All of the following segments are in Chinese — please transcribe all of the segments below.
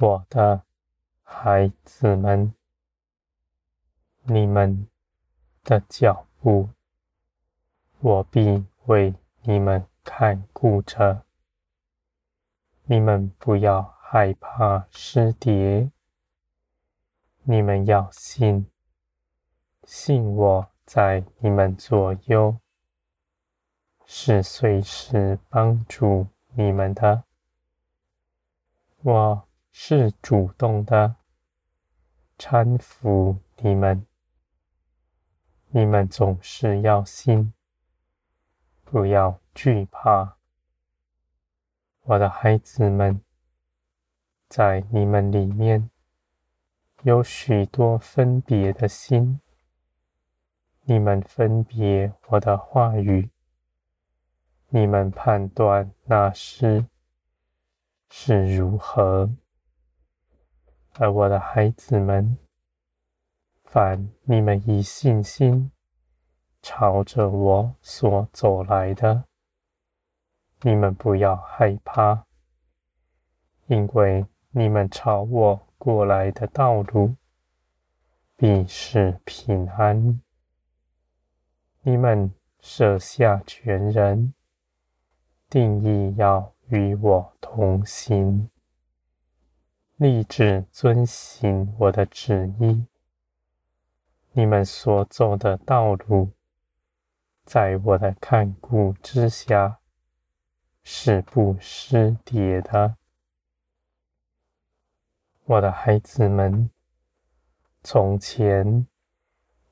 我的孩子们，你们的脚步，我必为你们看顾着。你们不要害怕失跌，你们要信，信我在你们左右，是随时帮助你们的。我是主动的搀扶你们，你们总是要信，不要惧怕。我的孩子们，在你们里面有许多分别的心，你们分别我的话语，你们判断那是如何。而我的孩子们，凡你们以信心朝着我所走来的，你们不要害怕，因为你们朝我过来的道路必是平安。你们舍下全人，定义要与我同行，立志遵行我的旨意。你们所走的道路，在我的看顾之下，是不失跌的。我的孩子们，从前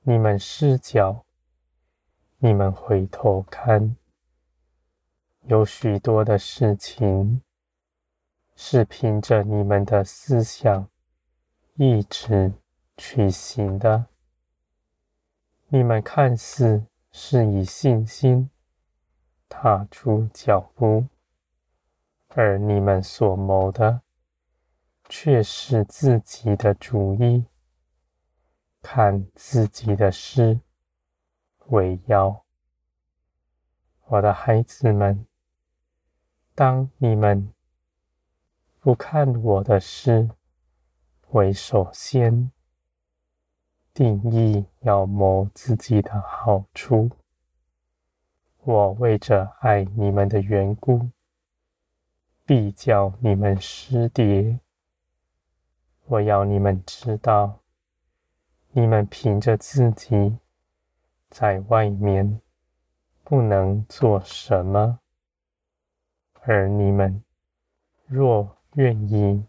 你们失脚，你们回头看，有许多的事情是凭着你们的思想意志去行的。你们看似是以信心踏出脚步，而你们所谋的却是自己的主意，看自己的事为要。我的孩子们，当你们不看我的事为首先，定义要谋自己的好处，我为着爱你们的缘故，必叫你们失跌。我要你们知道，你们凭着自己在外面不能做什么，而你们若愿意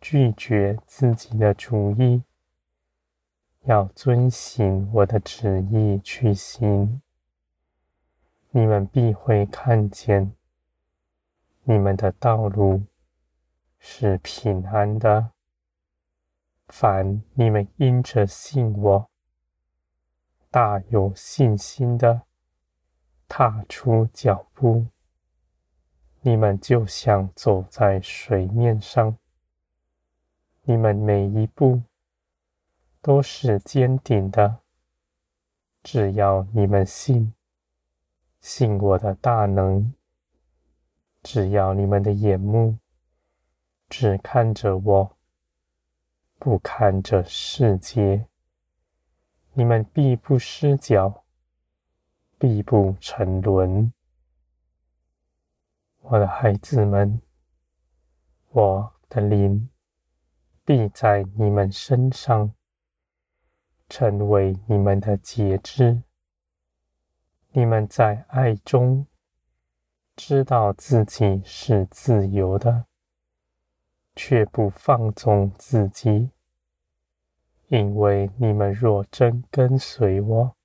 拒绝自己的主意，要遵行我的旨意去行，你们必会看见你们的道路是平安的。凡你们因着信我，大有信心的踏出脚步，你们就像走在水面上，你们每一步都是坚定的。只要你们信，信我的大能，只要你们的眼目只看着我，不看着世界，你们必不失脚，必不沉沦。我的孩子们，我的灵必在你们身上成为你们的节制，你们在爱中知道自己是自由的，却不放纵自己，因为你们若真跟随我，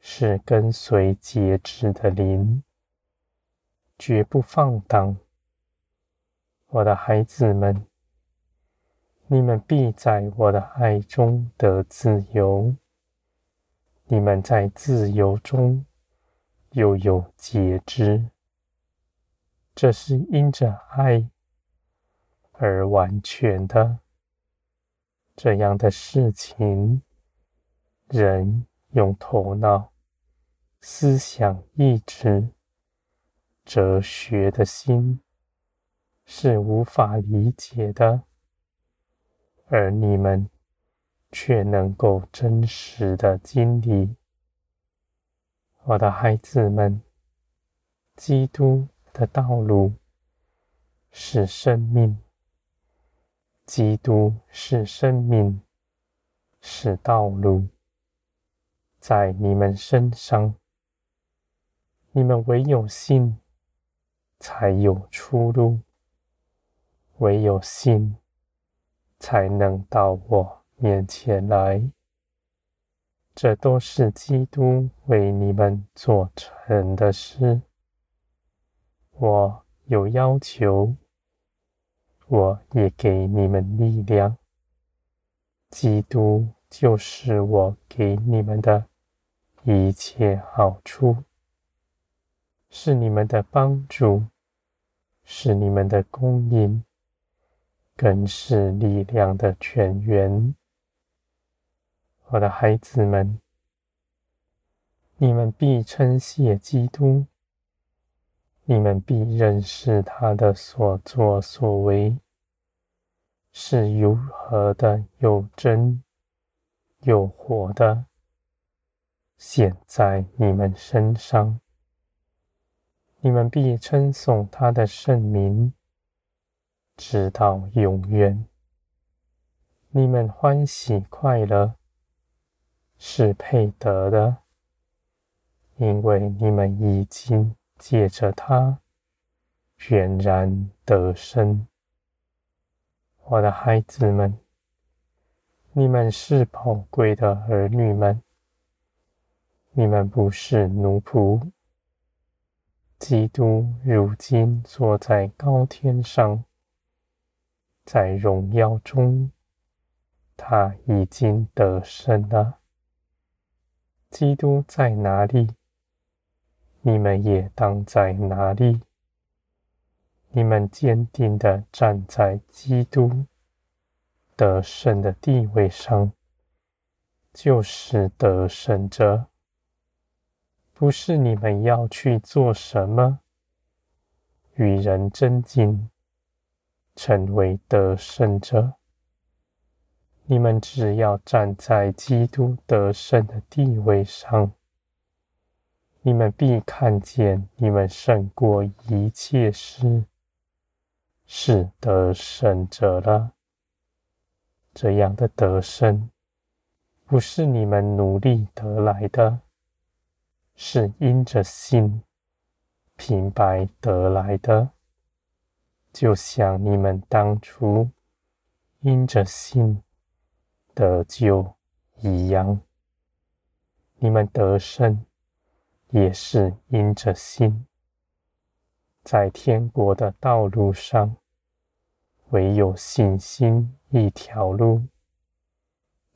是跟随节制的灵，绝不放荡。我的孩子们，你们必在我的爱中得自由，你们在自由中又有节制，这是因着爱而完全的。这样的事情，人用头脑、思想、意志、哲学的心是无法理解的。而你们却能够真实的经历。我的孩子们，基督的道路是生命，基督是生命，是道路，在你们身上，你们唯有信才有出路，唯有信才能到我面前来。这都是基督为你们做成的事。我有要求，我也给你们力量。基督就是我给你们的一切好处，是你们的帮助，是你们的供应，更是力量的泉源。我的孩子们，你们必称谢基督，你们必认识他的所作所为是如何的又真又活的，显在你们身上。你们必称颂他的圣名，直到永远。你们欢喜快乐是配得的，因为你们已经借着他全然得生。我的孩子们，你们是宝贵的儿女们，你们不是奴仆。基督如今坐在高天上，在荣耀中，他已经得胜了。基督在哪里，你们也当在哪里。你们坚定地站在基督得胜的地位上，就是得胜者。不是你们要去做什么，与人争竞，成为得胜者。你们只要站在基督得胜的地位上，你们必看见你们胜过一切事，是得胜者了。这样的得胜不是你们努力得来的，是因着信平白得来的。就像你们当初因着信得救一样，你们得胜也是因着信。在天国的道路上，唯有信心一条路，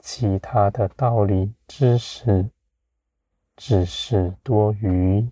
其他的道理知识只是多余。